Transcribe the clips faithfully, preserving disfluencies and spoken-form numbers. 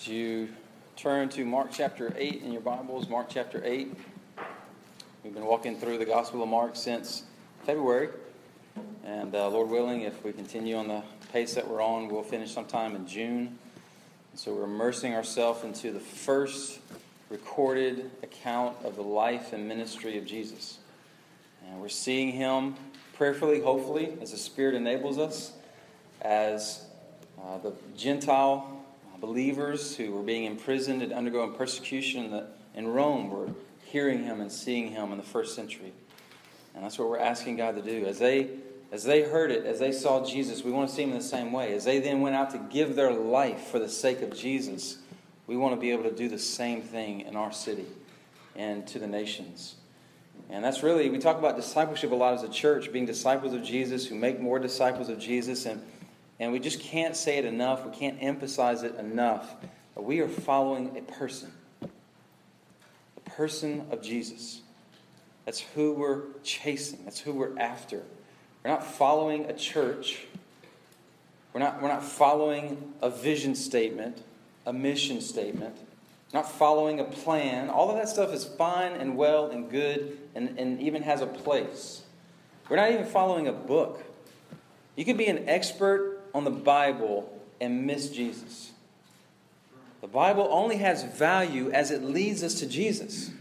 As you turn to Mark chapter eight in your Bibles, Mark chapter eight. We've been walking through the Gospel of Mark since February. And uh, Lord willing, if we continue on the pace that we're on, we'll finish sometime in June. And so we're immersing ourselves into the first recorded account of the life and ministry of Jesus. And we're seeing him prayerfully, hopefully, as the Spirit enables us, as uh, the Gentile believers who were being imprisoned and undergoing persecution in Rome were hearing him and seeing him in the first century. And that's what we're asking God to do. As they as they heard it, as they saw Jesus, we want to see him in the same way. As they then went out to give their life for the sake of Jesus, we want to be able to do the same thing in our city and to the nations. And that's really, we talk about discipleship a lot as a church, being disciples of Jesus who make more disciples of Jesus. And And we just can't say it enough. We can't emphasize it enough. But we are following a person. The person of Jesus. That's who we're chasing. That's who we're after. We're not following a church. We're not, we're not following a vision statement, a mission statement. We're not following a plan. All of that stuff is fine and well and good and, and even has a place. We're not even following a book. You could be an expert on the Bible and miss Jesus. The Bible only has value as it leads us to Jesus.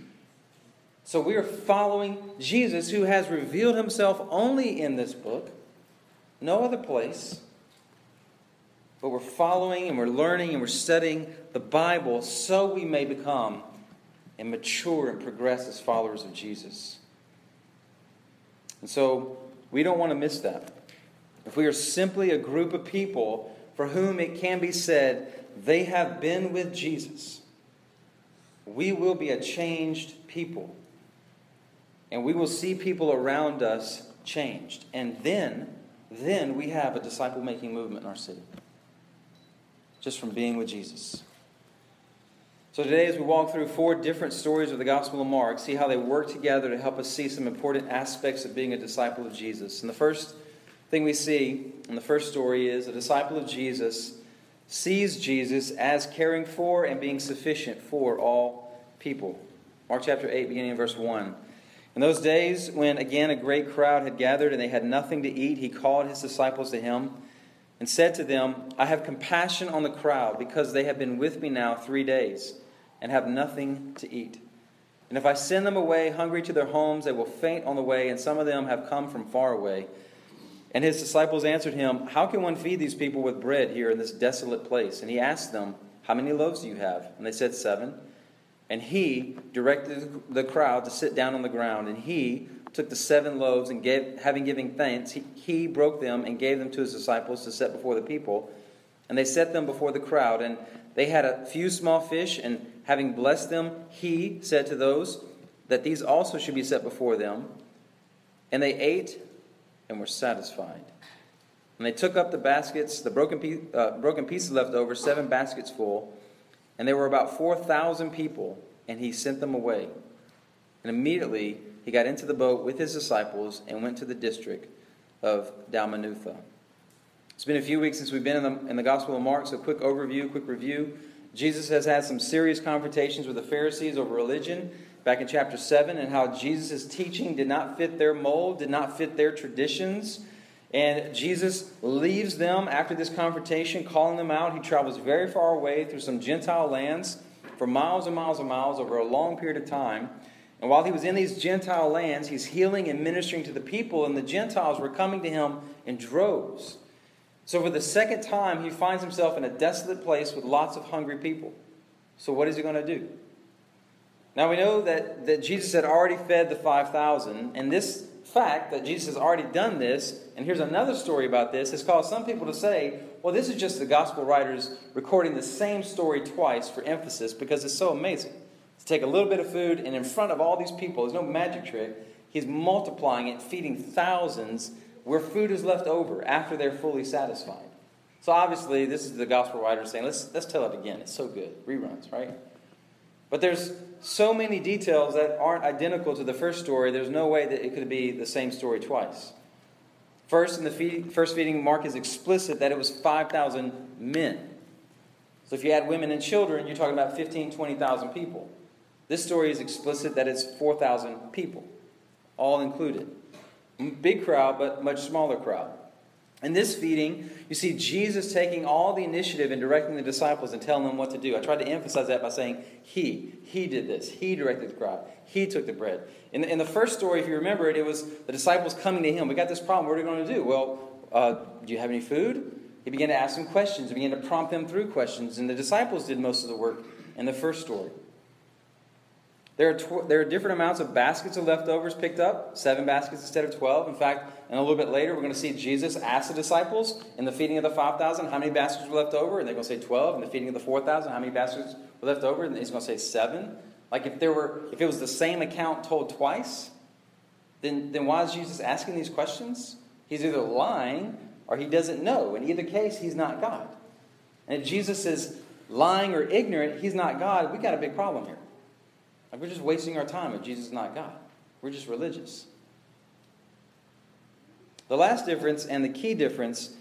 So we are following Jesus, who has revealed himself only in this book, no other place. But we're following and we're learning and we're studying the Bible so we may become and mature and progress as followers of Jesus. And so we don't want to miss that. If we are simply a group of people for whom it can be said, they have been with Jesus, we will be a changed people. And we will see people around us changed. And then, then we have a disciple-making movement in our city. Just from being with Jesus. So today, as we walk through four different stories of the Gospel of Mark, see how they work together to help us see some important aspects of being a disciple of Jesus. And the first thing we see in the first story is a disciple of Jesus sees Jesus as caring for and being sufficient for all people. Mark chapter eight, beginning in verse one. In those days, when again a great crowd had gathered and they had nothing to eat, he called his disciples to him and said to them, I have compassion on the crowd because they have been with me now three days and have nothing to eat. And if I send them away hungry to their homes, they will faint on the way, and some of them have come from far away. And his disciples answered him, How can one feed these people with bread here in this desolate place? And he asked them, How many loaves do you have? And they said, Seven. And he directed the crowd to sit down on the ground. And he took the seven loaves, and gave, having given thanks, he, he broke them and gave them to his disciples to set before the people. And they set them before the crowd. And they had a few small fish, and having blessed them, he said to those that these also should be set before them. And they ate and were satisfied. And they took up the baskets, the broken, piece, uh, broken pieces left over, seven baskets full. And there were about four thousand people, and he sent them away. And immediately he got into the boat with his disciples and went to the district of Dalmanutha. It's been a few weeks since we've been in the, in the Gospel of Mark, so quick overview, quick review. Jesus has had some serious confrontations with the Pharisees over religion back in chapter seven, and how Jesus' teaching did not fit their mold, did not fit their traditions. And Jesus leaves them after this confrontation, calling them out. He travels very far away through some Gentile lands for miles and miles and miles over a long period of time. And while he was in these Gentile lands, he's healing and ministering to the people, and the Gentiles were coming to him in droves. So for the second time, he finds himself in a desolate place with lots of hungry people. So what is he going to do? Now we know that, that Jesus had already fed the five thousand, and this fact that Jesus has already done this, and here's another story about this, has caused some people to say, well, this is just the gospel writers recording the same story twice for emphasis because it's so amazing. To take a little bit of food, and in front of all these people, there's no magic trick, he's multiplying it, feeding thousands where food is left over after they're fully satisfied. So obviously, this is the gospel writers saying, let's, let's tell it again, it's so good. Reruns, right? But there's so many details that aren't identical to the first story, there's no way that it could be the same story twice. First, in the feed, first feeding, Mark is explicit that it was five thousand men. So if you add women and children, you're talking about fifteen, twenty thousand people. This story is explicit that it's four thousand people, all included. Big crowd, but much smaller crowd. In this feeding, you see Jesus taking all the initiative and directing the disciples and telling them what to do. I tried to emphasize that by saying he. He did this. He directed the crowd. He took the bread. In the, in the first story, if you remember it, it was the disciples coming to him. We got this problem. What are we going to do? Well, uh, do you have any food? He began to ask them questions. He began to prompt them through questions. And the disciples did most of the work in the first story. There are, tw- there are different amounts of baskets of leftovers picked up, seven baskets instead of twelve. In fact, and a little bit later, we're going to see Jesus ask the disciples in the feeding of the five thousand, how many baskets were left over? And they're going to say twelve. In the feeding of the four thousand, how many baskets were left over? And he's going to say seven. Like if there were, if it was the same account told twice, then, then why is Jesus asking these questions? He's either lying or he doesn't know. In either case, he's not God. And if Jesus is lying or ignorant, he's not God, we've got a big problem here. Like we're just wasting our time if Jesus is not God. We're just religious. The last difference and the key difference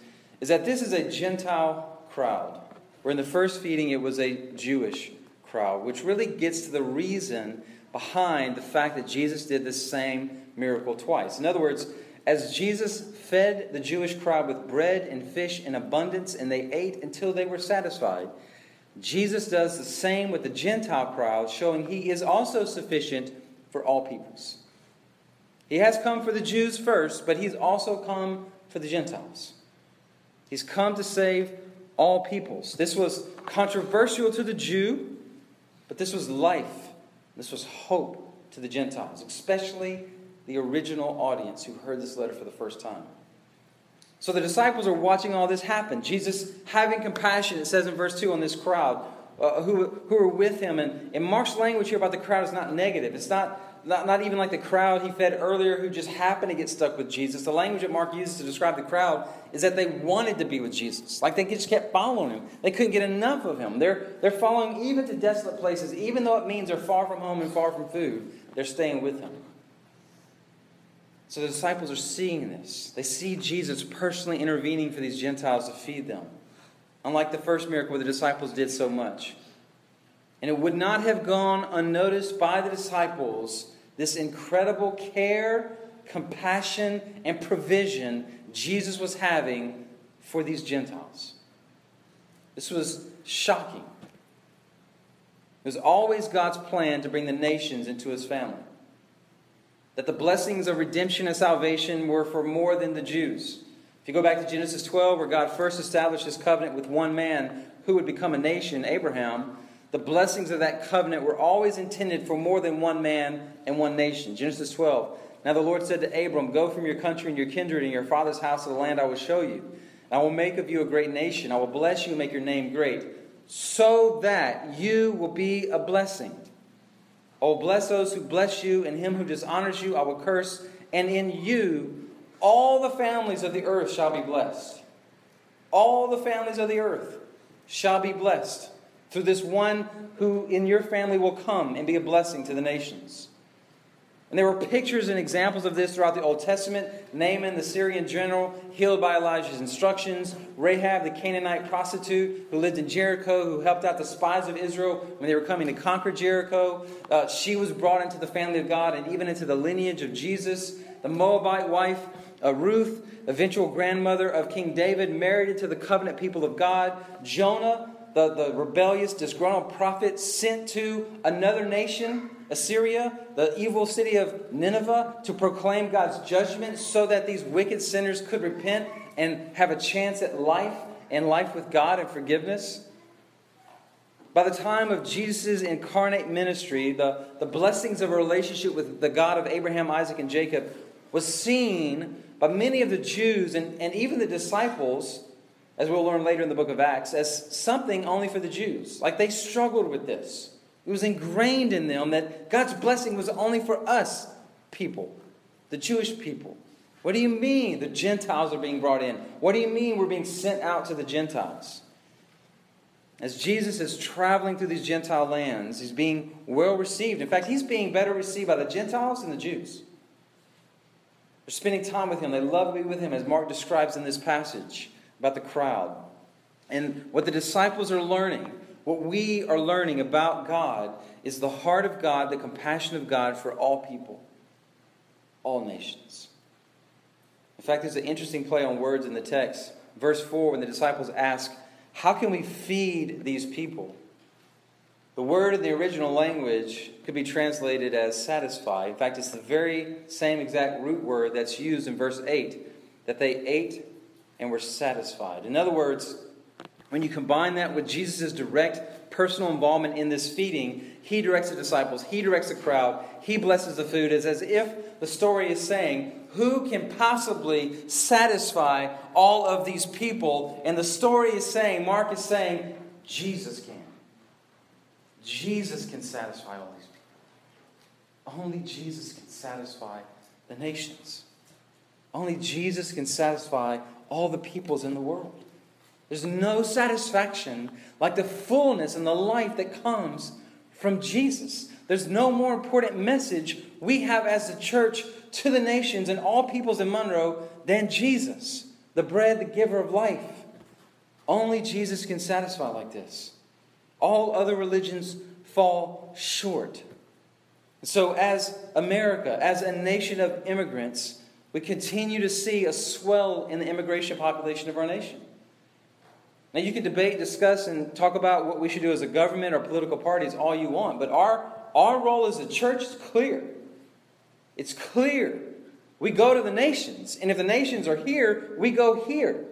is that this is a Gentile crowd, where in the first feeding it was a Jewish crowd, which really gets to the reason behind the fact that Jesus did the same miracle twice. In other words, as Jesus fed the Jewish crowd with bread and fish in abundance, and they ate until they were satisfied, Jesus does the same with the Gentile crowd, showing he is also sufficient for all peoples. He has come for the Jews first, but he's also come for the Gentiles. He's come to save all peoples. This was controversial to the Jew, but this was life. This was hope to the Gentiles, especially the original audience who heard this letter for the first time. So the disciples are watching all this happen. Jesus, having compassion, it says in verse two, on this crowd uh, who, who are with him. And in Mark's language here about the crowd is not negative. It's not, not, not even like the crowd he fed earlier who just happened to get stuck with Jesus. The language that Mark uses to describe the crowd is that they wanted to be with Jesus. Like they just kept following him. They couldn't get enough of him. They're, they're following even to desolate places, even though it means they're far from home and far from food. They're staying with him. So the disciples are seeing this. They see Jesus personally intervening for these Gentiles to feed them. Unlike the first miracle where the disciples did so much. And it would not have gone unnoticed by the disciples, this incredible care, compassion, and provision Jesus was having for these Gentiles. This was shocking. It was always God's plan to bring the nations into his family. That the blessings of redemption and salvation were for more than the Jews. If you go back to Genesis twelve, where God first established his covenant with one man who would become a nation, Abraham, the blessings of that covenant were always intended for more than one man and one nation. Genesis twelve, now the Lord said to Abram, go from your country and your kindred and your father's house to the land I will show you. And I will make of you a great nation. I will bless you and make your name great, so that you will be a blessing. I will bless those who bless you, and him who dishonors you I will curse. And in you, all the families of the earth shall be blessed. All the families of the earth shall be blessed through this one who in your family will come and be a blessing to the nations. And there were pictures and examples of this throughout the Old Testament. Naaman, the Syrian general, healed by Elijah's instructions. Rahab, the Canaanite prostitute who lived in Jericho, who helped out the spies of Israel when they were coming to conquer Jericho. Uh, she was brought into the family of God and even into the lineage of Jesus. The Moabite wife, uh, Ruth, eventual grandmother of King David, married into the covenant people of God. Jonah, the, the rebellious, disgruntled prophet, sent to another nation, Assyria, the evil city of Nineveh, to proclaim God's judgment so that these wicked sinners could repent and have a chance at life and life with God and forgiveness. By the time of Jesus' incarnate ministry, the, the blessings of a relationship with the God of Abraham, Isaac, and Jacob was seen by many of the Jews and, and even the disciples, as we'll learn later in the book of Acts, as something only for the Jews. Like they struggled with this. It was ingrained in them that God's blessing was only for us people, the Jewish people. What do you mean the Gentiles are being brought in? What do you mean we're being sent out to the Gentiles? As Jesus is traveling through these Gentile lands, he's being well received. In fact, he's being better received by the Gentiles than the Jews. They're spending time with him. They love to be with him, as Mark describes in this passage about the crowd. And what the disciples are learning, what we are learning about God, is the heart of God, the compassion of God for all people, all nations. In fact, there's an interesting play on words in the text. Verse four, when the disciples ask, how can we feed these people? The word in the original language could be translated as satisfy. In fact, it's the very same exact root word that's used in verse eight, that they ate and were satisfied. In other words, when you combine that with Jesus' direct personal involvement in this feeding, he directs the disciples, he directs the crowd, he blesses the food. It's as if the story is saying, who can possibly satisfy all of these people? And the story is saying, Mark is saying, Jesus can. Jesus can satisfy all these people. Only Jesus can satisfy the nations. Only Jesus can satisfy all the peoples in the world. There's no satisfaction like the fullness and the life that comes from Jesus. There's no more important message we have as the church to the nations and all peoples in Monroe than Jesus, the bread, the giver of life. Only Jesus can satisfy like this. All other religions fall short. So as America, as a nation of immigrants, we continue to see a swell in the immigration population of our nation. Now, you can debate, discuss, and talk about what we should do as a government or political parties all you want, but our, our role as a church is clear. It's clear. We go to the nations, and if the nations are here, we go here.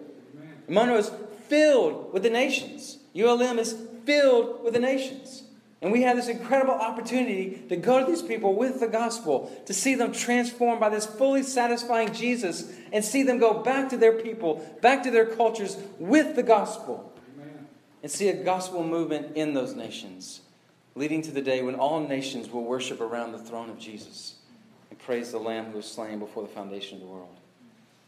Monroe is filled with the nations. U L M is filled with the nations. And we have this incredible opportunity to go to these people with the gospel, to see them transformed by this fully satisfying Jesus, and see them go back to their people, back to their cultures with the gospel. Amen. And see a gospel movement in those nations, leading to the day when all nations will worship around the throne of Jesus and praise the Lamb who was slain before the foundation of the world.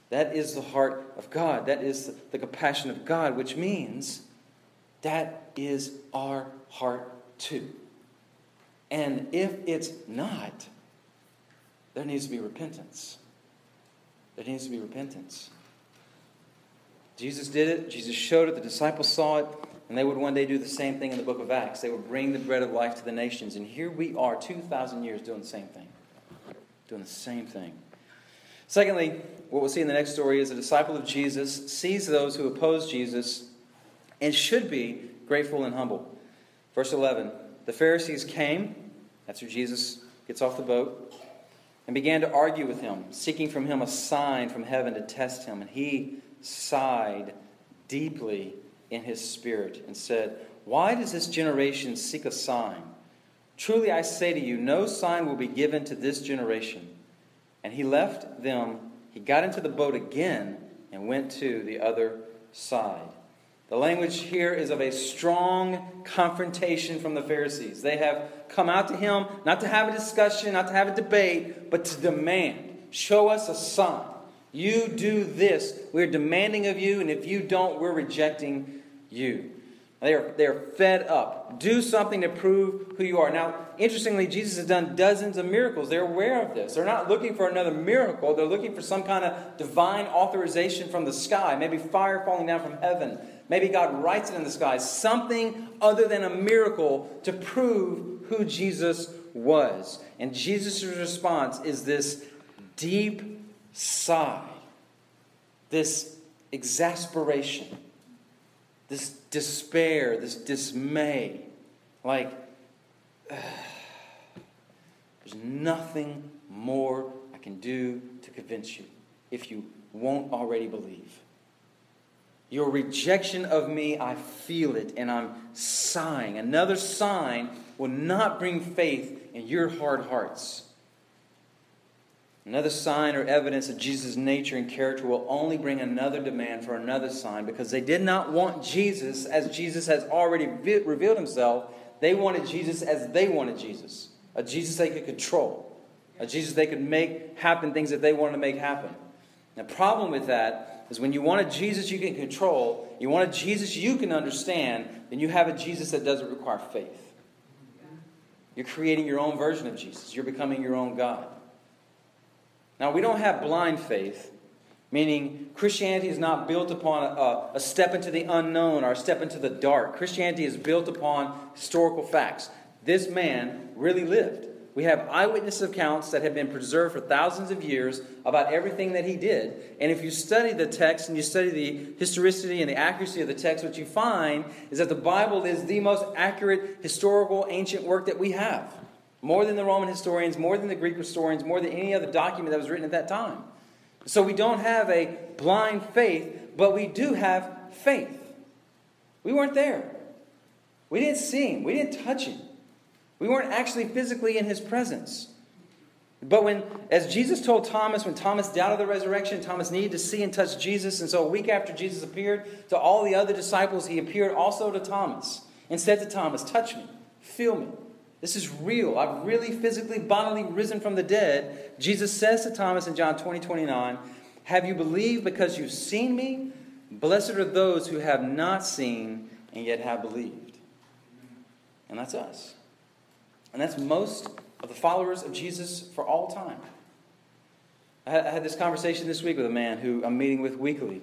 That is the heart of God. That is the compassion of God, which means that is our heart too. And if it's not, there needs to be repentance. There needs to be repentance. Jesus did it. Jesus showed it. The disciples saw it. And they would one day do the same thing in the book of Acts. They would bring the bread of life to the nations. And here we are, two thousand years doing the same thing. Doing the same thing. Secondly, what we'll see in the next story is a disciple of Jesus sees those who oppose Jesus and should be grateful and humble. Verse eleven, the Pharisees came, that's where Jesus gets off the boat, and began to argue with him, seeking from him a sign from heaven to test him. And he sighed deeply in his spirit and said, why does this generation seek a sign? Truly I say to you, no sign will be given to this generation. And he left them, he got into the boat again and went to the other side. The language here is of a strong confrontation from the Pharisees. They have come out to him, not to have a discussion, not to have a debate, but to demand. Show us a sign. You do this. We're demanding of you, and if you don't, we're rejecting you. They are, they are fed up. Do something to prove who you are. Now, interestingly, Jesus has done dozens of miracles. They're aware of this. They're not looking for another miracle. They're looking for some kind of divine authorization from the sky, maybe fire falling down from heaven. Maybe God writes it in the sky, something other than a miracle to prove who Jesus was. And Jesus' response is this deep sigh, this exasperation, this despair, this dismay. Like, uh, there's nothing more I can do to convince you if you won't already believe. Your rejection of me, I feel it, and I'm sighing. Another sign will not bring faith in your hard hearts. Another sign or evidence of Jesus' nature and character will only bring another demand for another sign, because they did not want Jesus as Jesus has already revealed himself. They wanted Jesus as they wanted Jesus, a Jesus they could control, a Jesus they could make happen things that they wanted to make happen. The problem with that is when you want a Jesus you can control, you want a Jesus you can understand, then you have a Jesus that doesn't require faith. You're creating your own version of Jesus. You're becoming your own God. Now, we don't have blind faith, Meaning, Christianity is not built upon a, a step into the unknown or a step into the dark. Christianity is built upon historical facts. This man really lived. We have eyewitness accounts that have been preserved for thousands of years about everything that he did. And if you study the text and you study the historicity and the accuracy of the text, what you find is that the Bible is the most accurate historical ancient work that we have. More than the Roman historians, more than the Greek historians, more than any other document that was written at that time. So we don't have a blind faith, but we do have faith. We weren't there. We didn't see him. We didn't touch him. We weren't actually physically in his presence. But when, as Jesus told Thomas, when Thomas doubted the resurrection, Thomas needed to see and touch Jesus. And so a week after Jesus appeared to all the other disciples, he appeared also to Thomas and said to Thomas, "Touch me, feel me. This is real. I've really physically, bodily risen from the dead." Jesus says to Thomas in John twenty, twenty-nine, "Have you believed because you've seen me? Blessed are those who have not seen and yet have believed." And that's us. And that's most of the followers of Jesus for all time. I had this conversation this week with a man who I'm meeting with weekly,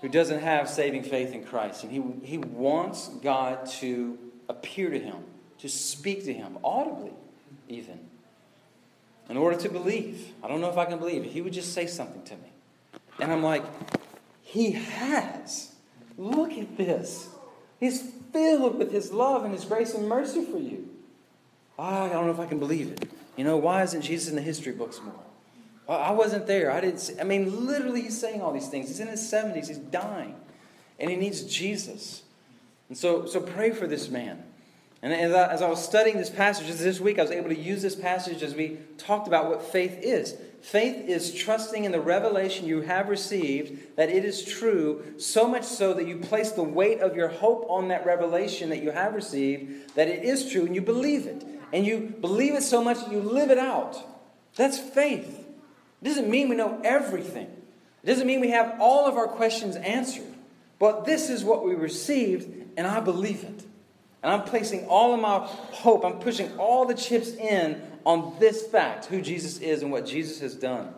who doesn't have saving faith in Christ. And he, he wants God to appear to him, to speak to him, audibly even, in order to believe. I don't know if I can believe. He would just say something to me. And I'm like, he has. Look at this. He's filled with his love and his grace and mercy for you. Oh, I don't know if I can believe it. You know, why isn't Jesus in the history books more? Well, I wasn't there. I didn't see. I mean, literally he's saying all these things. He's in his seventies. He's dying. And he needs Jesus. And so, so pray for this man. And as I, as I was studying this passage this week, I was able to use this passage as we talked about what faith is. Faith is trusting in the revelation you have received that it is true, so much so that you place the weight of your hope on that revelation that you have received, that it is true, and you believe it. And you believe it so much that you live it out. That's faith. It doesn't mean we know everything. It doesn't mean we have all of our questions answered. But this is what we received, and I believe it. And I'm placing all of my hope, I'm pushing all the chips in on this fact, who Jesus is and what Jesus has done.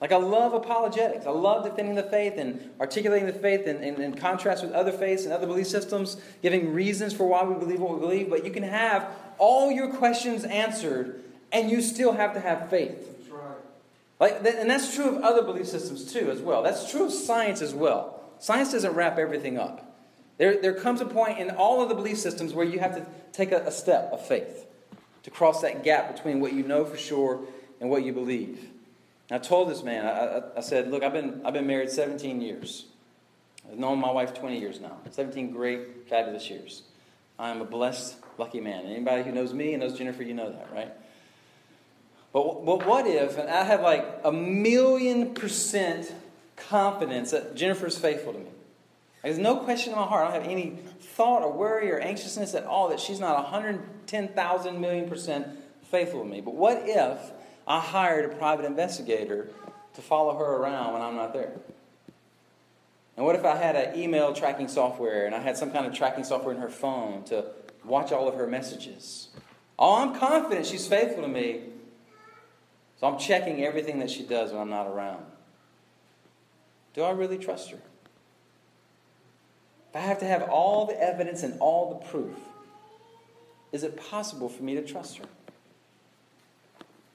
Like, I love apologetics. I love defending the faith and articulating the faith in, in, in contrast with other faiths and other belief systems, giving reasons for why we believe what we believe. But you can have all your questions answered, and you still have to have faith. That's right. Like, th- and that's true of other belief systems, too, as well. That's true of science as well. Science doesn't wrap everything up. There, there comes a point in all of the belief systems where you have to take a, a step of faith to cross that gap between what you know for sure and what you believe. And I told this man, I, I said, "Look, I've been I've been married seventeen years. I've known my wife twenty years now. seventeen great, fabulous years. I'm a blessed, lucky man. And anybody who knows me and knows Jennifer, you know that, right? But, but what if, and I have like a million percent confidence that Jennifer's faithful to me. There's no question in my heart. I don't have any thought or worry or anxiousness at all that she's not one hundred ten thousand million percent faithful to me. But what if I hired a private investigator to follow her around when I'm not there? And what if I had an email tracking software and I had some kind of tracking software in her phone to watch all of her messages? Oh, I'm confident she's faithful to me. So I'm checking everything that she does when I'm not around. Do I really trust her? I have to have all the evidence and all the proof. Is it possible for me to trust her?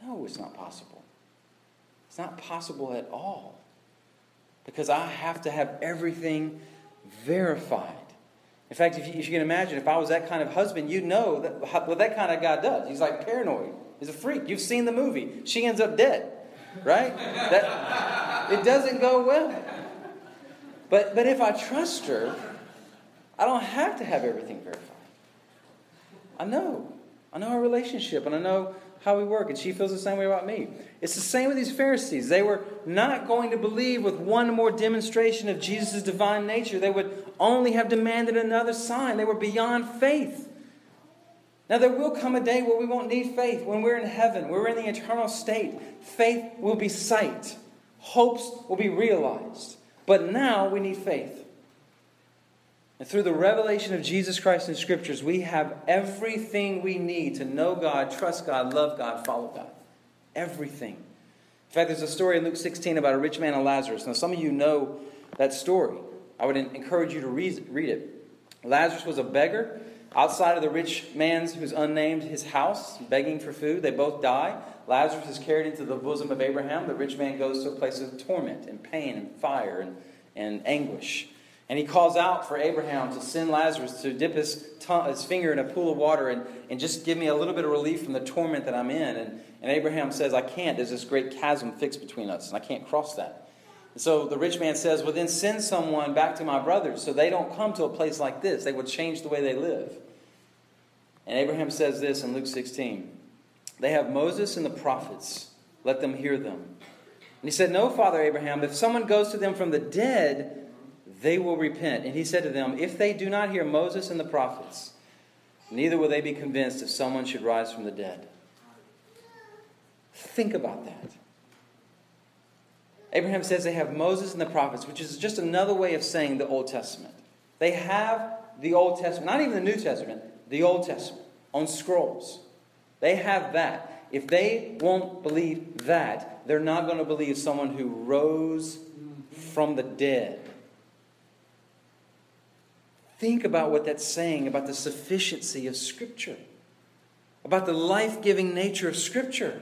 No, it's not possible. It's not possible at all. Because I have to have everything verified. In fact, if you, if you can imagine, if I was that kind of husband, you know that, what that kind of guy does. He's like paranoid. He's a freak. You've seen the movie. She ends up dead. Right? That, it doesn't go well. But but if I trust her, I don't have to have everything verified. I know. I know our relationship, and I know how we work, and she feels the same way about me. It's the same with these Pharisees. They were not going to believe with one more demonstration of Jesus' divine nature. They would only have demanded another sign. They were beyond faith. Now, there will come a day where we won't need faith. When we're in heaven, we're in the eternal state. Faith will be sight. Hopes will be realized. But now we need faith. And through the revelation of Jesus Christ in Scriptures, we have everything we need to know God, trust God, love God, follow God. Everything. In fact, there's a story in Luke sixteen about a rich man and Lazarus. Now, some of you know that story. I would encourage you to read it. Lazarus was a beggar outside of the rich man's, who's unnamed, his house, begging for food. They both die. Lazarus is carried into the bosom of Abraham. The rich man goes to a place of torment and pain and fire and, and anguish. And he calls out for Abraham to send Lazarus to dip his, tongue, his finger in a pool of water and, and just give me a little bit of relief from the torment that I'm in. And, and Abraham says, I can't. There's this great chasm fixed between us, and I can't cross that. And so the rich man says, well, then send someone back to my brothers so they don't come to a place like this. They will change the way they live. And Abraham says this in Luke sixteen. They have Moses and the prophets. Let them hear them. And he said, no, Father Abraham, if someone goes to them from the dead, they will repent. And he said to them, if they do not hear Moses and the prophets, neither will they be convinced if someone should rise from the dead. Think about that. Abraham says they have Moses and the prophets, which is just another way of saying the Old Testament. They have the Old Testament, not even the New Testament, the Old Testament on scrolls. They have that. If they won't believe that, they're not going to believe someone who rose from the dead. Think about what that's saying about the sufficiency of Scripture, about the life-giving nature of Scripture.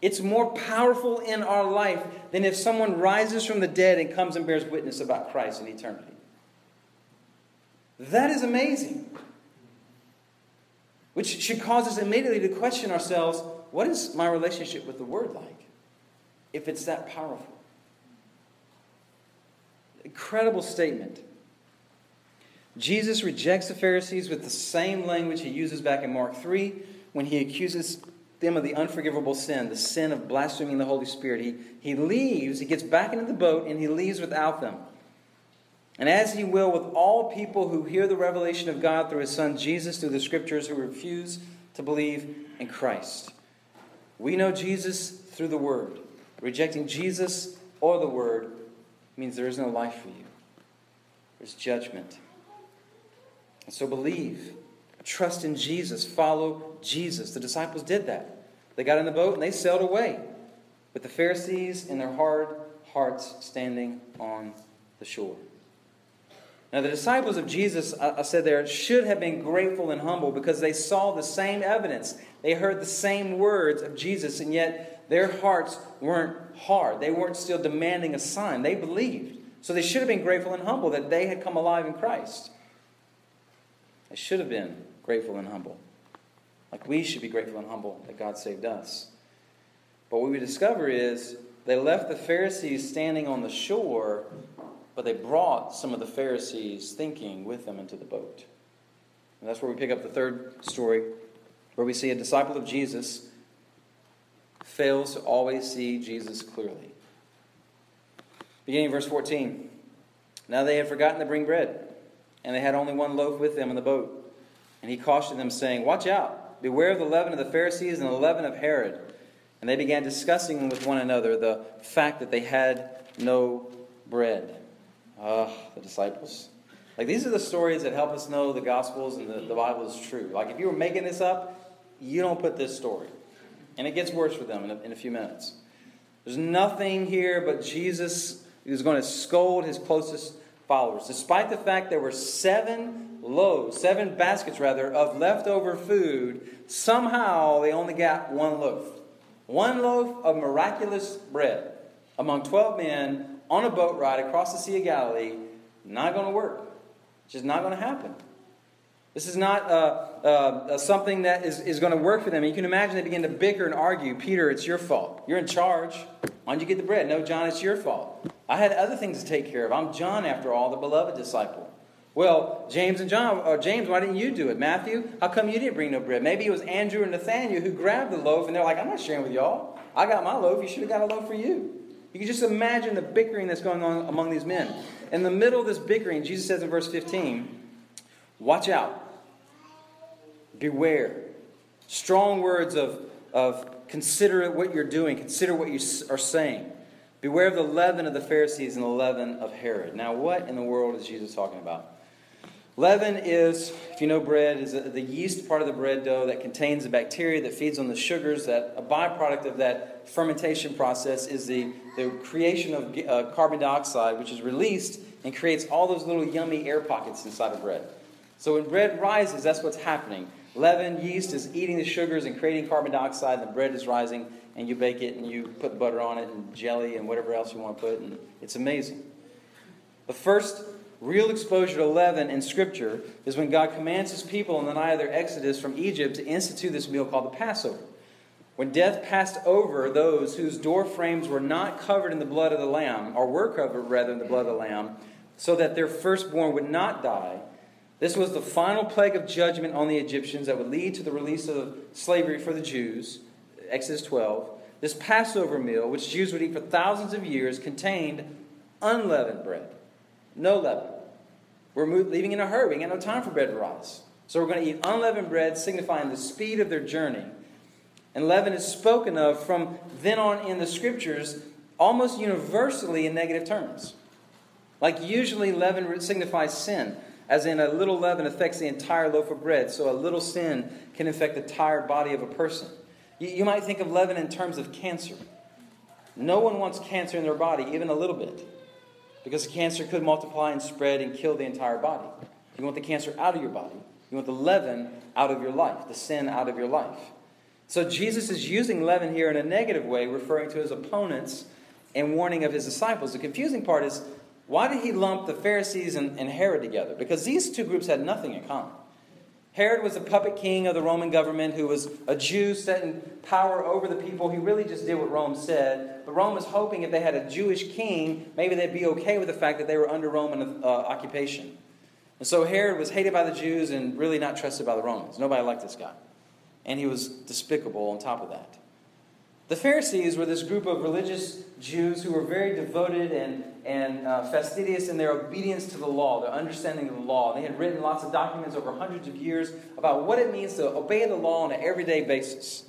It's more powerful in our life than if someone rises from the dead and comes and bears witness about Christ in eternity. That is amazing. Which should cause us immediately to question ourselves, what is my relationship with the Word like, if it's that powerful? Incredible statement. Jesus rejects the Pharisees with the same language he uses back in Mark three when he accuses them of the unforgivable sin, the sin of blaspheming the Holy Spirit. He, he leaves, he gets back into the boat, and he leaves without them. And as he will with all people who hear the revelation of God through his Son Jesus, through the Scriptures, who refuse to believe in Christ. We know Jesus through the Word. Rejecting Jesus or the Word means there is no life for you. There's judgment. And so believe, trust in Jesus, follow Jesus. The disciples did that. They got in the boat and they sailed away, with the Pharisees in their hard hearts standing on the shore. Now the disciples of Jesus, I said there, should have been grateful and humble because they saw the same evidence. They heard the same words of Jesus, and yet their hearts weren't hard. They weren't still demanding a sign. They believed. So they should have been grateful and humble that they had come alive in Christ. I should have been grateful and humble. Like we should be grateful and humble that God saved us. But what we discover is they left the Pharisees standing on the shore, but they brought some of the Pharisees' thinking with them into the boat. And that's where we pick up the third story, where we see a disciple of Jesus fails to always see Jesus clearly. Beginning in verse fourteen. Now they had forgotten to bring bread, and they had only one loaf with them in the boat. And he cautioned them, saying, watch out, beware of the leaven of the Pharisees and the leaven of Herod. And they began discussing with one another the fact that they had no bread. Ah, oh, the disciples. Like, these are the stories that help us know the Gospels and the, the Bible is true. Like, if you were making this up, you don't put this story. And it gets worse for them in a, in a few minutes. There's nothing here but Jesus is going to scold his closest followers, despite the fact there were seven loaves, seven baskets rather, of leftover food. Somehow they only got one loaf. One loaf of miraculous bread among twelve men on a boat ride across the Sea of Galilee. Not going to work. It's just not going to happen. This is not uh, uh, something that is, is going to work for them. You can imagine they begin to bicker and argue. Peter, it's your fault. You're in charge. Why don't you get the bread? No, John, it's your fault. I had other things to take care of. I'm John, after all, the beloved disciple. Well, James and John, or James, why didn't you do it? Matthew, how come you didn't bring no bread? Maybe it was Andrew and Nathaniel who grabbed the loaf, and they're like, I'm not sharing with y'all. I got my loaf. You should have got a loaf for you. You can just imagine the bickering that's going on among these men. In the middle of this bickering, Jesus says in verse fifteen... watch out. Beware. Strong words of, of consider what you're doing. Consider what you are saying. Beware of the leaven of the Pharisees and the leaven of Herod. Now, what in the world is Jesus talking about? Leaven is, if you know bread, is the yeast part of the bread dough that contains the bacteria that feeds on the sugars. That a byproduct of that fermentation process is the, the creation of uh, carbon dioxide, which is released and creates all those little yummy air pockets inside of bread. So when bread rises, that's what's happening. Leaven, yeast, is eating the sugars and creating carbon dioxide, and the bread is rising, and you bake it, and you put butter on it, and jelly, and whatever else you want to put, and it's amazing. The first real exposure to leaven in Scripture is when God commands His people on the night of their exodus from Egypt to institute this meal called the Passover. When death passed over those whose door frames were not covered in the blood of the Lamb, or were covered rather in the blood of the Lamb, so that their firstborn would not die, this was the final plague of judgment on the Egyptians that would lead to the release of slavery for the Jews, Exodus twelve. This Passover meal, which Jews would eat for thousands of years, contained unleavened bread. No leaven. We're moved, leaving in a hurry. We ain't got no time for bread to rise. So we're going to eat unleavened bread, signifying the speed of their journey. And leaven is spoken of from then on in the Scriptures almost universally in negative terms. Like usually leaven signifies sin, as in a little leaven affects the entire loaf of bread. So a little sin can affect the entire body of a person. You, you might think of leaven in terms of cancer. No one wants cancer in their body, even a little bit, because cancer could multiply and spread and kill the entire body. You want the cancer out of your body. You want the leaven out of your life, the sin out of your life. So Jesus is using leaven here in a negative way, referring to his opponents and warning of his disciples. The confusing part is, why did he lump the Pharisees and, and Herod together? Because these two groups had nothing in common. Herod was a puppet king of the Roman government who was a Jew set in power over the people. He really just did what Rome said. But Rome was hoping if they had a Jewish king, maybe they'd be okay with the fact that they were under Roman uh, occupation. And so Herod was hated by the Jews and really not trusted by the Romans. Nobody liked this guy. And he was despicable on top of that. The Pharisees were this group of religious Jews who were very devoted and, and uh, fastidious in their obedience to the law, their understanding of the law. They had written lots of documents over hundreds of years about what it means to obey the law on an everyday basis.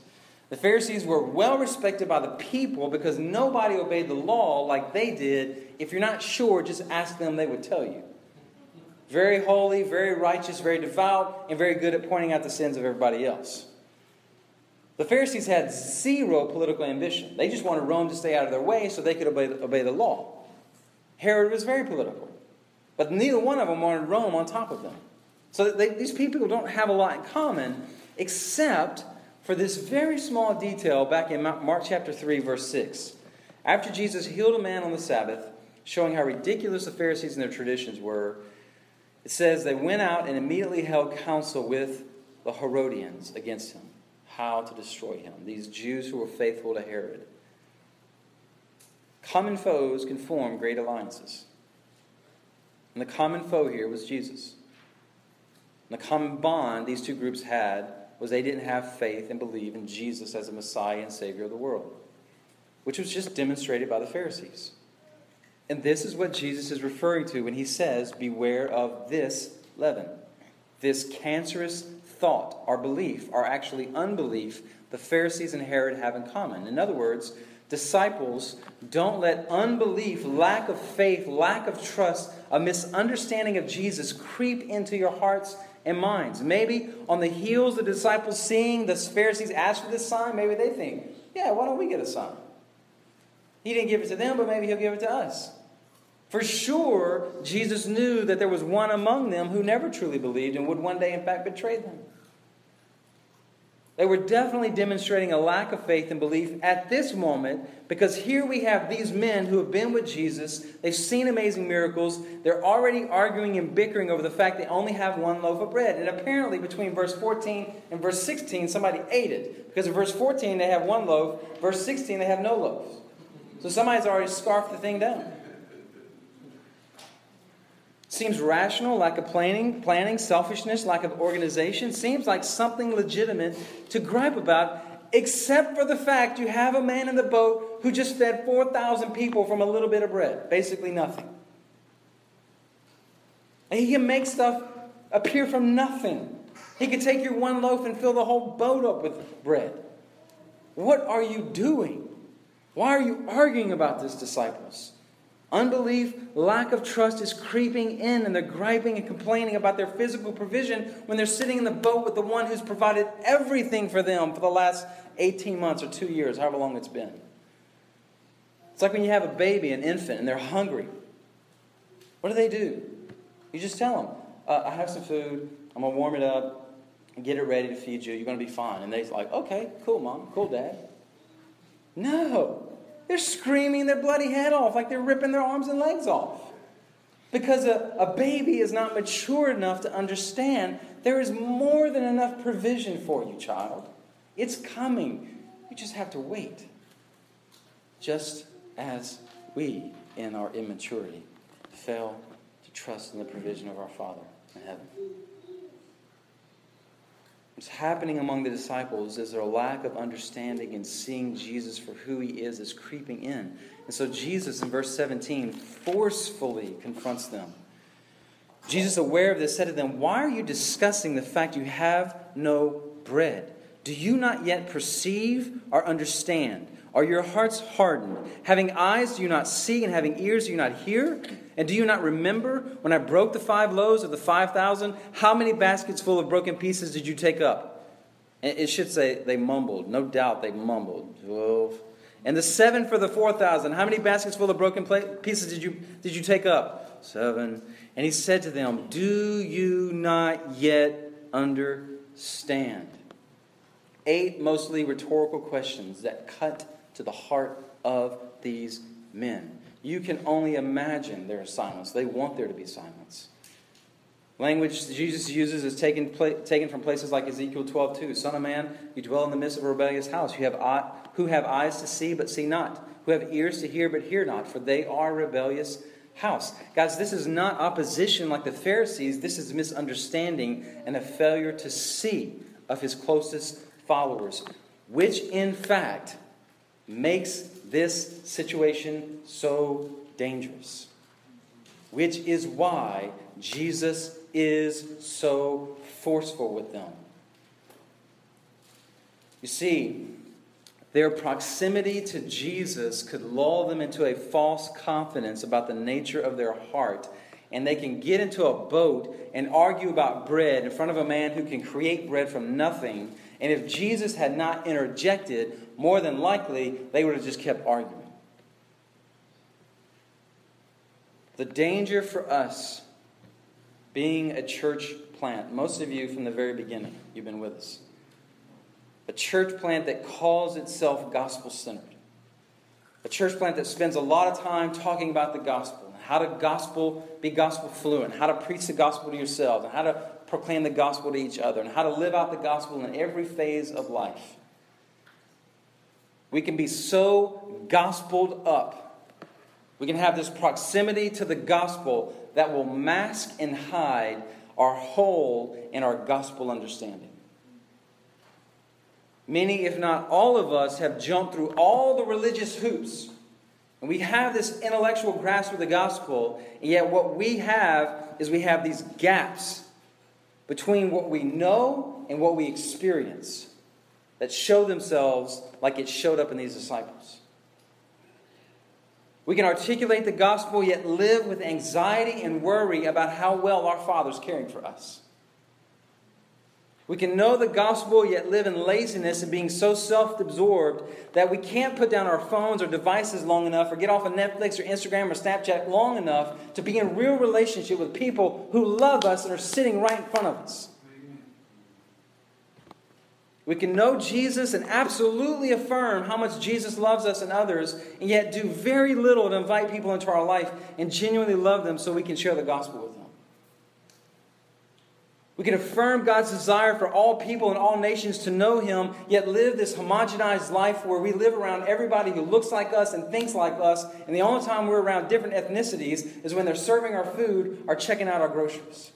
The Pharisees were well respected by the people because nobody obeyed the law like they did. If you're not sure, just ask them, they would tell you. Very holy, very righteous, very devout, and very good at pointing out the sins of everybody else. The Pharisees had zero political ambition. They just wanted Rome to stay out of their way so they could obey, obey the law. Herod was very political. But neither one of them wanted Rome on top of them. So they, these people don't have a lot in common, except for this very small detail back in Mark chapter three, verse six. After Jesus healed a man on the Sabbath, showing how ridiculous the Pharisees and their traditions were, it says they went out and immediately held counsel with the Herodians against him, how to destroy him. These Jews who were faithful to Herod. Common foes can form great alliances. And the common foe here was Jesus. And the common bond these two groups had was they didn't have faith and believe in Jesus as the Messiah and Savior of the world, which was just demonstrated by the Pharisees. And this is what Jesus is referring to when he says, beware of this leaven, this cancerous thought, our belief, our actually unbelief, the Pharisees and Herod have in common. In other words, disciples don't let unbelief, lack of faith, lack of trust, a misunderstanding of Jesus creep into your hearts and minds. Maybe on the heels of the disciples seeing the Pharisees ask for this sign, maybe they think, yeah, why don't we get a sign? He didn't give it to them, but maybe he'll give it to us. For sure, Jesus knew that there was one among them who never truly believed and would one day, in fact, betray them. They were definitely demonstrating a lack of faith and belief at this moment, because here we have these men who have been with Jesus. They've seen amazing miracles. They're already arguing and bickering over the fact they only have one loaf of bread. And apparently between verse fourteen and verse sixteen, somebody ate it. Because in verse fourteen, they have one loaf. Verse sixteen, they have no loaf. So somebody's already scarfed the thing down. Seems rational, lack of planning, planning, selfishness, lack of organization. Seems like something legitimate to gripe about, except for the fact you have a man in the boat who just fed four thousand people from a little bit of bread. Basically nothing. And he can make stuff appear from nothing. He could take your one loaf and fill the whole boat up with bread. What are you doing? Why are you arguing about this, disciples? Unbelief, lack of trust is creeping in, and they're griping and complaining about their physical provision when they're sitting in the boat with the one who's provided everything for them for the last eighteen months or two years, however long it's been. It's like when you have a baby, an infant, and they're hungry. What do they do? You just tell them, uh, I have some food, I'm going to warm it up, get it ready to feed you, you're going to be fine. And they're like, okay, cool, Mom, cool, Dad. No. They're screaming their bloody head off like they're ripping their arms and legs off. Because a, a baby is not mature enough to understand there is more than enough provision for you, child. It's coming. You just have to wait. Just as we, in our immaturity, fail to trust in the provision of our Father in heaven. What's happening among the disciples is their lack of understanding and seeing Jesus for who he is is creeping in. And so Jesus, in verse seventeen, forcefully confronts them. Jesus, aware of this, said to them, "Why are you discussing the fact you have no bread? Do you not yet perceive or understand? Are your hearts hardened? Having eyes, do you not see? And having ears, do you not hear? And do you not remember when I broke the five loaves of the five thousand? How many baskets full of broken pieces did you take up?" And it should say they mumbled. No doubt they mumbled. Twelve. And the seven for the four thousand. How many baskets full of broken pieces did you did you take up? Seven. And he said to them, "Do you not yet understand?" Eight mostly rhetorical questions that cut to the heart of these men. You can only imagine their silence. They want there to be silence. Language Jesus uses is taken pla- taken from places like Ezekiel twelve two. "Son of man, you dwell in the midst of a rebellious house. You have eye- who have eyes to see but see not, who have ears to hear but hear not, for they are a rebellious house." Guys, this is not opposition like the Pharisees. This is misunderstanding and a failure to see of his closest followers, which in fact makes this situation so dangerous, which is why Jesus is so forceful with them. You see, their proximity to Jesus could lull them into a false confidence about the nature of their heart, and they can get into a boat and argue about bread in front of a man who can create bread from nothing. And if Jesus had not interjected, more than likely, they would have just kept arguing. The danger for us being a church plant, most of you from the very beginning, you've been with us. A church plant that calls itself gospel-centered. A church plant that spends a lot of time talking about the gospel. And how to gospel, be gospel-fluent. How to preach the gospel to yourselves. And how to proclaim the gospel to each other, and how to live out the gospel in every phase of life. We can be so gospeled up. We can have this proximity to the gospel that will mask and hide our hole in our gospel understanding. Many, if not all of us, have jumped through all the religious hoops, and we have this intellectual grasp of the gospel, and yet what we have is we have these gaps between what we know and what we experience that show themselves like it showed up in these disciples. We can articulate the gospel yet live with anxiety and worry about how well our Father's caring for us. We can know the gospel yet live in laziness and being so self-absorbed that we can't put down our phones or devices long enough or get off of Netflix or Instagram or Snapchat long enough to be in real relationship with people who love us and are sitting right in front of us. We can know Jesus and absolutely affirm how much Jesus loves us and others, and yet do very little to invite people into our life and genuinely love them so we can share the gospel with them. We can affirm God's desire for all people and all nations to know him, yet live this homogenized life where we live around everybody who looks like us and thinks like us, and the only time we're around different ethnicities is when they're serving our food or checking out our groceries.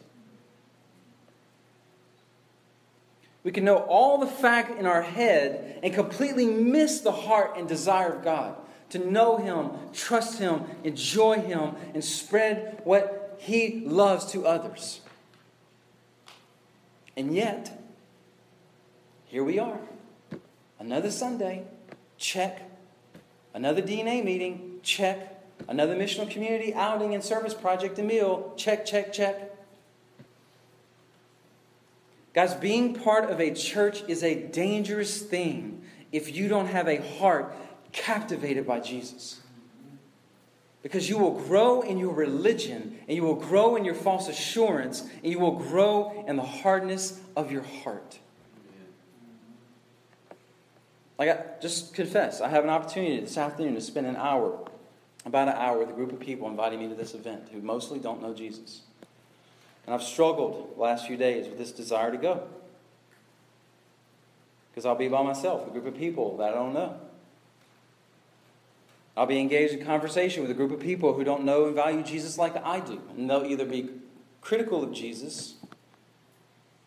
We can know all the fact in our head and completely miss the heart and desire of God to know him, trust him, enjoy him, and spread what he loves to others. And yet, here we are. Another Sunday, check. Another D N A meeting, check. Another missional community outing and service project and meal. Check, check, check. Guys, being part of a church is a dangerous thing if you don't have a heart captivated by Jesus. Because you will grow in your religion, and you will grow in your false assurance, and you will grow in the hardness of your heart. Like, I just confess, I have an opportunity this afternoon to spend an hour, about an hour, with a group of people inviting me to this event who mostly don't know Jesus. And I've struggled the last few days with this desire to go. Because I'll be by myself, a group of people that I don't know. I'll be engaged in conversation with a group of people who don't know and value Jesus like I do. And they'll either be critical of Jesus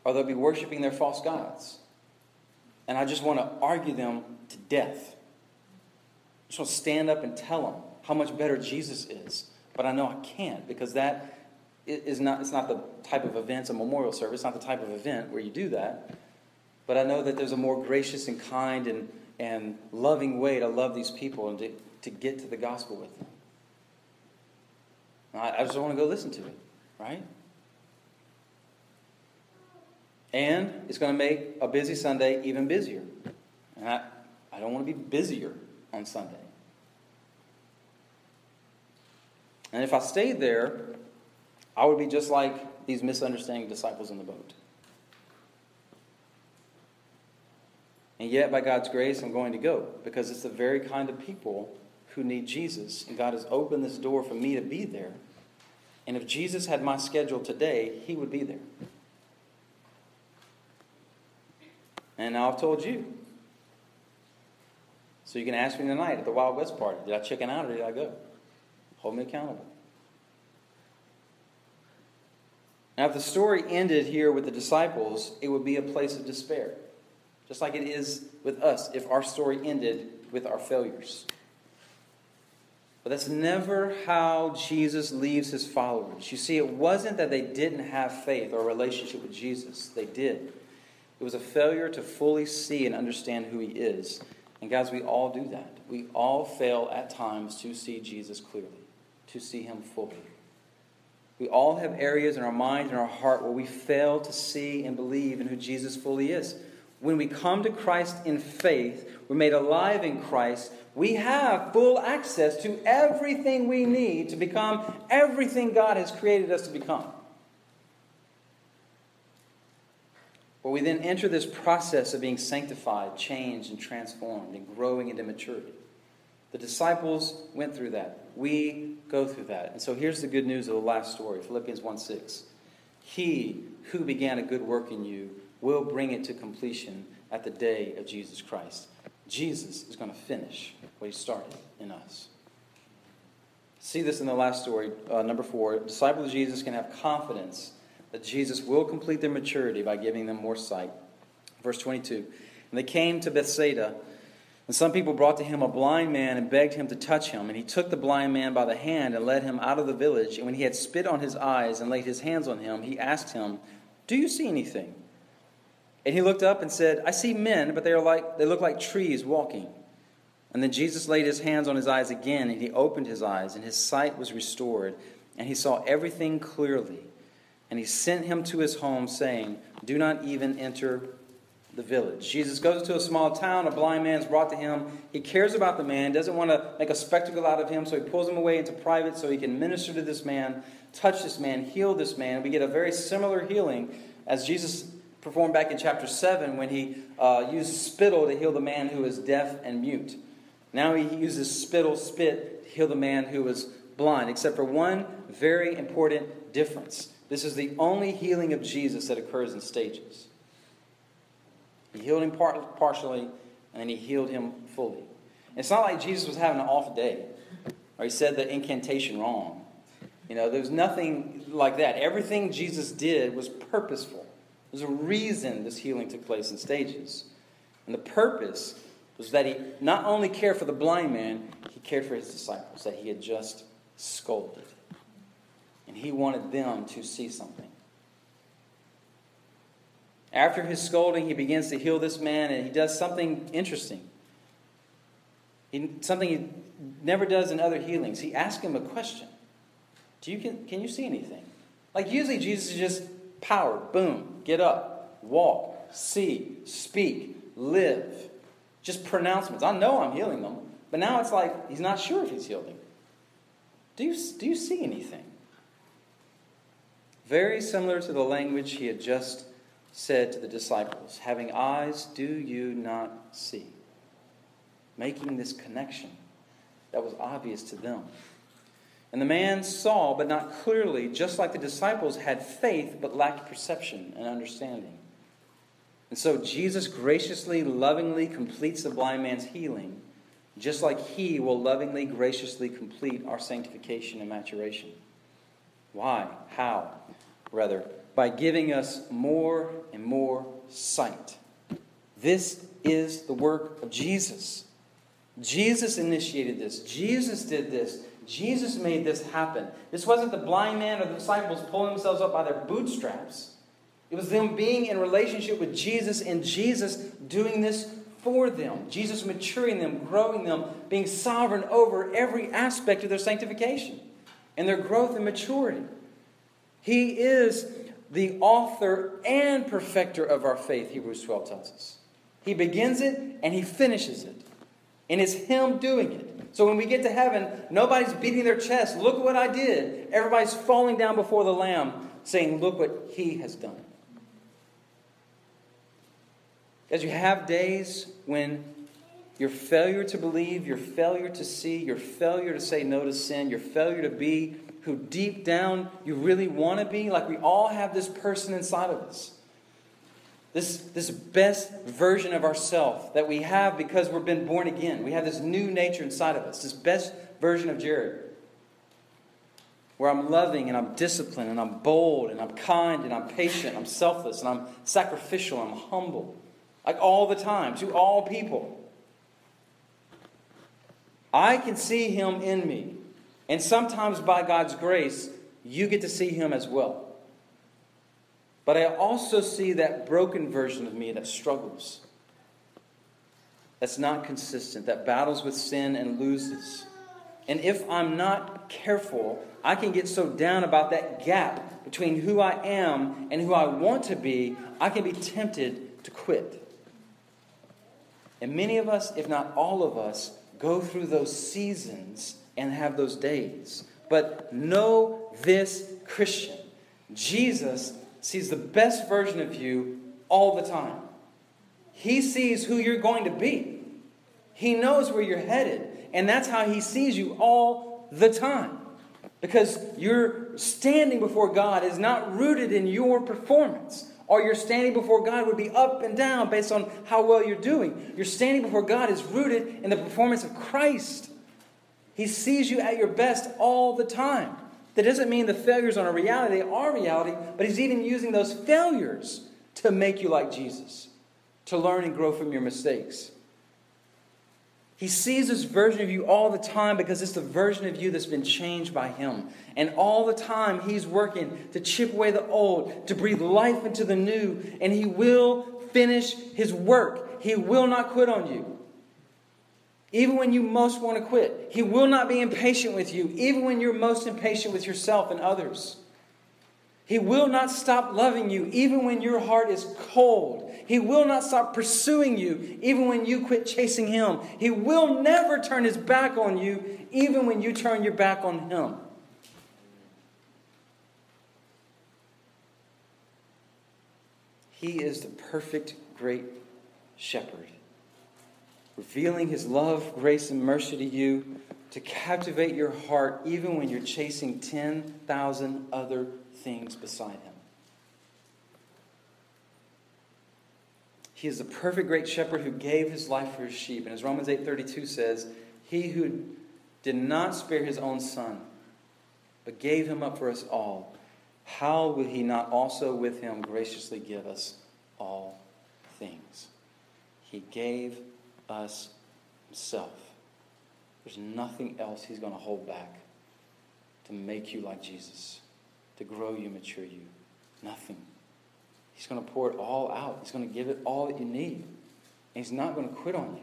or they'll be worshiping their false gods. And I just want to argue them to death. I just want to stand up and tell them how much better Jesus is. But I know I can't, because that is not, it's not the type of event, it's a memorial service, not the type of event where you do that. But I know that there's a more gracious and kind and, and loving way to love these people and to, to get to the gospel with them. I, I just want to go listen to it, right? And it's going to make a busy Sunday even busier. And I, I don't want to be busier on Sunday. And if I stayed there, I would be just like these misunderstanding disciples in the boat. And yet, by God's grace, I'm going to go, because it's the very kind of people who need Jesus, and God has opened this door for me to be there. And if Jesus had my schedule today, he would be there. And I've told you. So you can ask me tonight at the Wild West party, did I chicken out or did I go? Hold me accountable. Now, if the story ended here with the disciples, it would be a place of despair, just like it is with us if our story ended with our failures. But that's never how Jesus leaves his followers. You see, it wasn't that they didn't have faith or a relationship with Jesus. They did. It was a failure to fully see and understand who he is. And guys, we all do that. We all fail at times to see Jesus clearly, to see him fully. We all have areas in our mind and our heart where we fail to see and believe in who Jesus fully is. When we come to Christ in faith, we're made alive in Christ, we have full access to everything we need to become everything God has created us to become. Where we then enter this process of being sanctified, changed, and transformed, and growing into maturity. The disciples went through that. We go through that. And so here's the good news of the last story, Philippians one six. He who began a good work in you will bring it to completion at the day of Jesus Christ. Jesus is going to finish what he started in us. See this in the last story, uh, number four. Disciples of Jesus can have confidence that Jesus will complete their maturity by giving them more sight. Verse twenty-two, and they came to Bethsaida, and some people brought to him a blind man and begged him to touch him. And he took the blind man by the hand and led him out of the village. And when he had spit on his eyes and laid his hands on him, he asked him, "Do you see anything?" And he looked up and said, "I see men, but they are like they look like trees walking." And then Jesus laid his hands on his eyes again, and he opened his eyes, and his sight was restored, and he saw everything clearly. And he sent him to his home, saying, "Do not even enter the village." Jesus goes into a small town. A blind man is brought to him. He cares about the man, doesn't want to make a spectacle out of him, so he pulls him away into private so he can minister to this man, touch this man, heal this man. We get a very similar healing as Jesus performed back in chapter seven when he uh, used spittle to heal the man who was deaf and mute. Now he uses spittle, spit, to heal the man who was blind, except for one very important difference. This is the only healing of Jesus that occurs in stages. He healed him part, partially, and then he healed him fully. And it's not like Jesus was having an off day, or he said the incantation wrong. You know, there's nothing like that. Everything Jesus did was purposeful. There's a reason this healing took place in stages. And the purpose was that he not only cared for the blind man, he cared for his disciples that he had just scolded. And he wanted them to see something. After his scolding, he begins to heal this man, and he does something interesting. He, something he never does in other healings. He asks him a question. Do you can, can you see anything? Like usually Jesus is just power, boom, get up, walk, see, speak, live. Just pronouncements. I know I'm healing them. But now it's like he's not sure if he's healed him. Do you, do you see anything? Very similar to the language he had just said to the disciples. Having eyes, do you not see? Making this connection that was obvious to them. And the man saw, but not clearly, just like the disciples had faith, but lacked perception and understanding. And so Jesus graciously, lovingly completes the blind man's healing, just like he will lovingly, graciously complete our sanctification and maturation. Why? How? Rather, by giving us more and more sight. This is the work of Jesus. Jesus initiated this. Jesus did this. Jesus made this happen. This wasn't the blind man or the disciples pulling themselves up by their bootstraps. It was them being in relationship with Jesus and Jesus doing this for them. Jesus maturing them, growing them, being sovereign over every aspect of their sanctification and their growth and maturity. He is the author and perfecter of our faith, Hebrews twelve tells us. He begins it and he finishes it. And it's him doing it. So when we get to heaven, nobody's beating their chest. Look what I did. Everybody's falling down before the Lamb saying, look what he has done. As you have days when your failure to believe, your failure to see, your failure to say no to sin, your failure to be who deep down you really want to be, like we all have this person inside of us. This, this best version of ourselves that we have because we've been born again. We have this new nature inside of us, this best version of Jared. Where I'm loving and I'm disciplined and I'm bold and I'm kind and I'm patient, I'm selfless and I'm sacrificial, I'm humble. Like all the time, to all people. I can see him in me. And sometimes by God's grace, you get to see him as well. But I also see that broken version of me that struggles. That's not consistent, that battles with sin and loses. And if I'm not careful, I can get so down about that gap between who I am and who I want to be, I can be tempted to quit. And many of us, if not all of us, go through those seasons and have those days. But know this, Christian. Jesus sees the best version of you all the time. He sees who you're going to be. He knows where you're headed. And that's how he sees you all the time. Because your standing before God is not rooted in your performance. Or your standing before God would be up and down based on how well you're doing. Your standing before God is rooted in the performance of Christ. He sees you at your best all the time. That doesn't mean the failures aren't a reality. They are reality, but he's even using those failures to make you like Jesus. To learn and grow from your mistakes. He sees this version of you all the time because it's the version of you that's been changed by him. And all the time he's working to chip away the old, to breathe life into the new. And he will finish his work. He will not quit on you. Even when you most want to quit. He will not be impatient with you. Even when you're most impatient with yourself and others. He will not stop loving you even when your heart is cold. He will not stop pursuing you even when you quit chasing him. He will never turn his back on you even when you turn your back on him. He is the perfect great shepherd, revealing his love, grace, and mercy to you to captivate your heart even when you're chasing ten thousand other people. Things beside him. He is the perfect great shepherd who gave his life for his sheep. And as Romans eight thirty-two says, he who did not spare his own son, but gave him up for us all, how will he not also with him graciously give us all things? He gave us himself. There's nothing else he's going to hold back to make you like Jesus. To grow you, mature you. Nothing. He's going to pour it all out. He's going to give it all that you need. And he's not going to quit on you.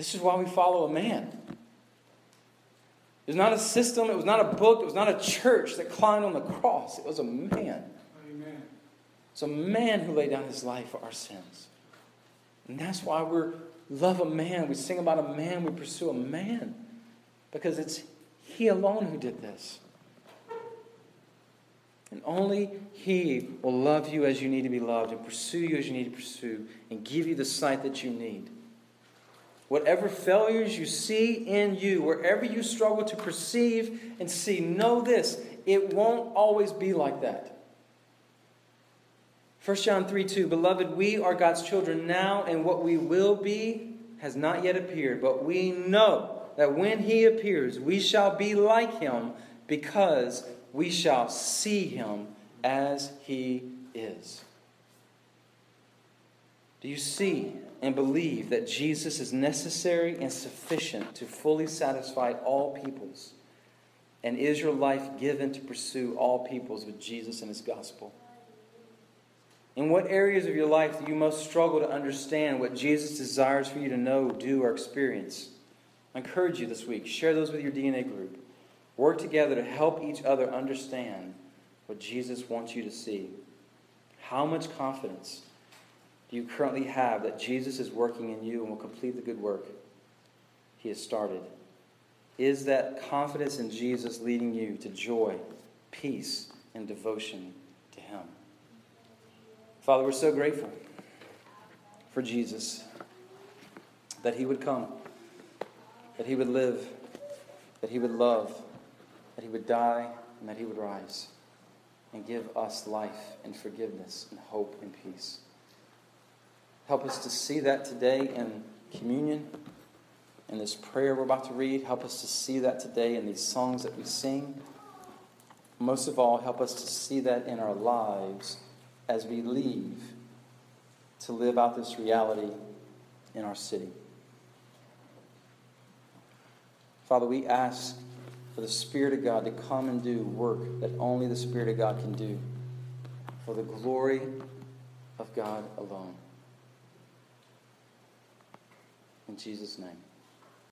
This is why we follow a man. It was not a system, it was not a book, it was not a church that climbed on the cross. It was a man. Amen. It's a man who laid down his life for our sins. And that's why we love a man. We sing about a man. We pursue a man. Because it's he alone who did this. And only he will love you as you need to be loved and pursue you as you need to pursue and give you the sight that you need. Whatever failures you see in you, wherever you struggle to perceive and see, know this, it won't always be like that. First John three two, beloved, we are God's children now, and what we will be has not yet appeared. But we know that when he appears, we shall be like him because we shall see him as he is. Do you see and believe that Jesus is necessary and sufficient to fully satisfy all peoples? And is your life given to pursue all peoples with Jesus and his gospel? In what areas of your life do you most struggle to understand what Jesus desires for you to know, do, or experience? I encourage you this week, share those with your D N A group. Work together to help each other understand what Jesus wants you to see. How much confidence do you currently have that Jesus is working in you and will complete the good work he has started? Is that confidence in Jesus leading you to joy, peace, and devotion to him? Father, we're so grateful for Jesus, that he would come, that he would live, that he would love, that he would die, and that he would rise and give us life and forgiveness and hope and peace. Help us to see that today in communion, in this prayer we're about to read. Help us to see that today in these songs that we sing. Most of all, help us to see that in our lives as we leave to live out this reality in our city. Father, we ask for the Spirit of God to come and do work that only the Spirit of God can do for the glory of God alone. In Jesus' name.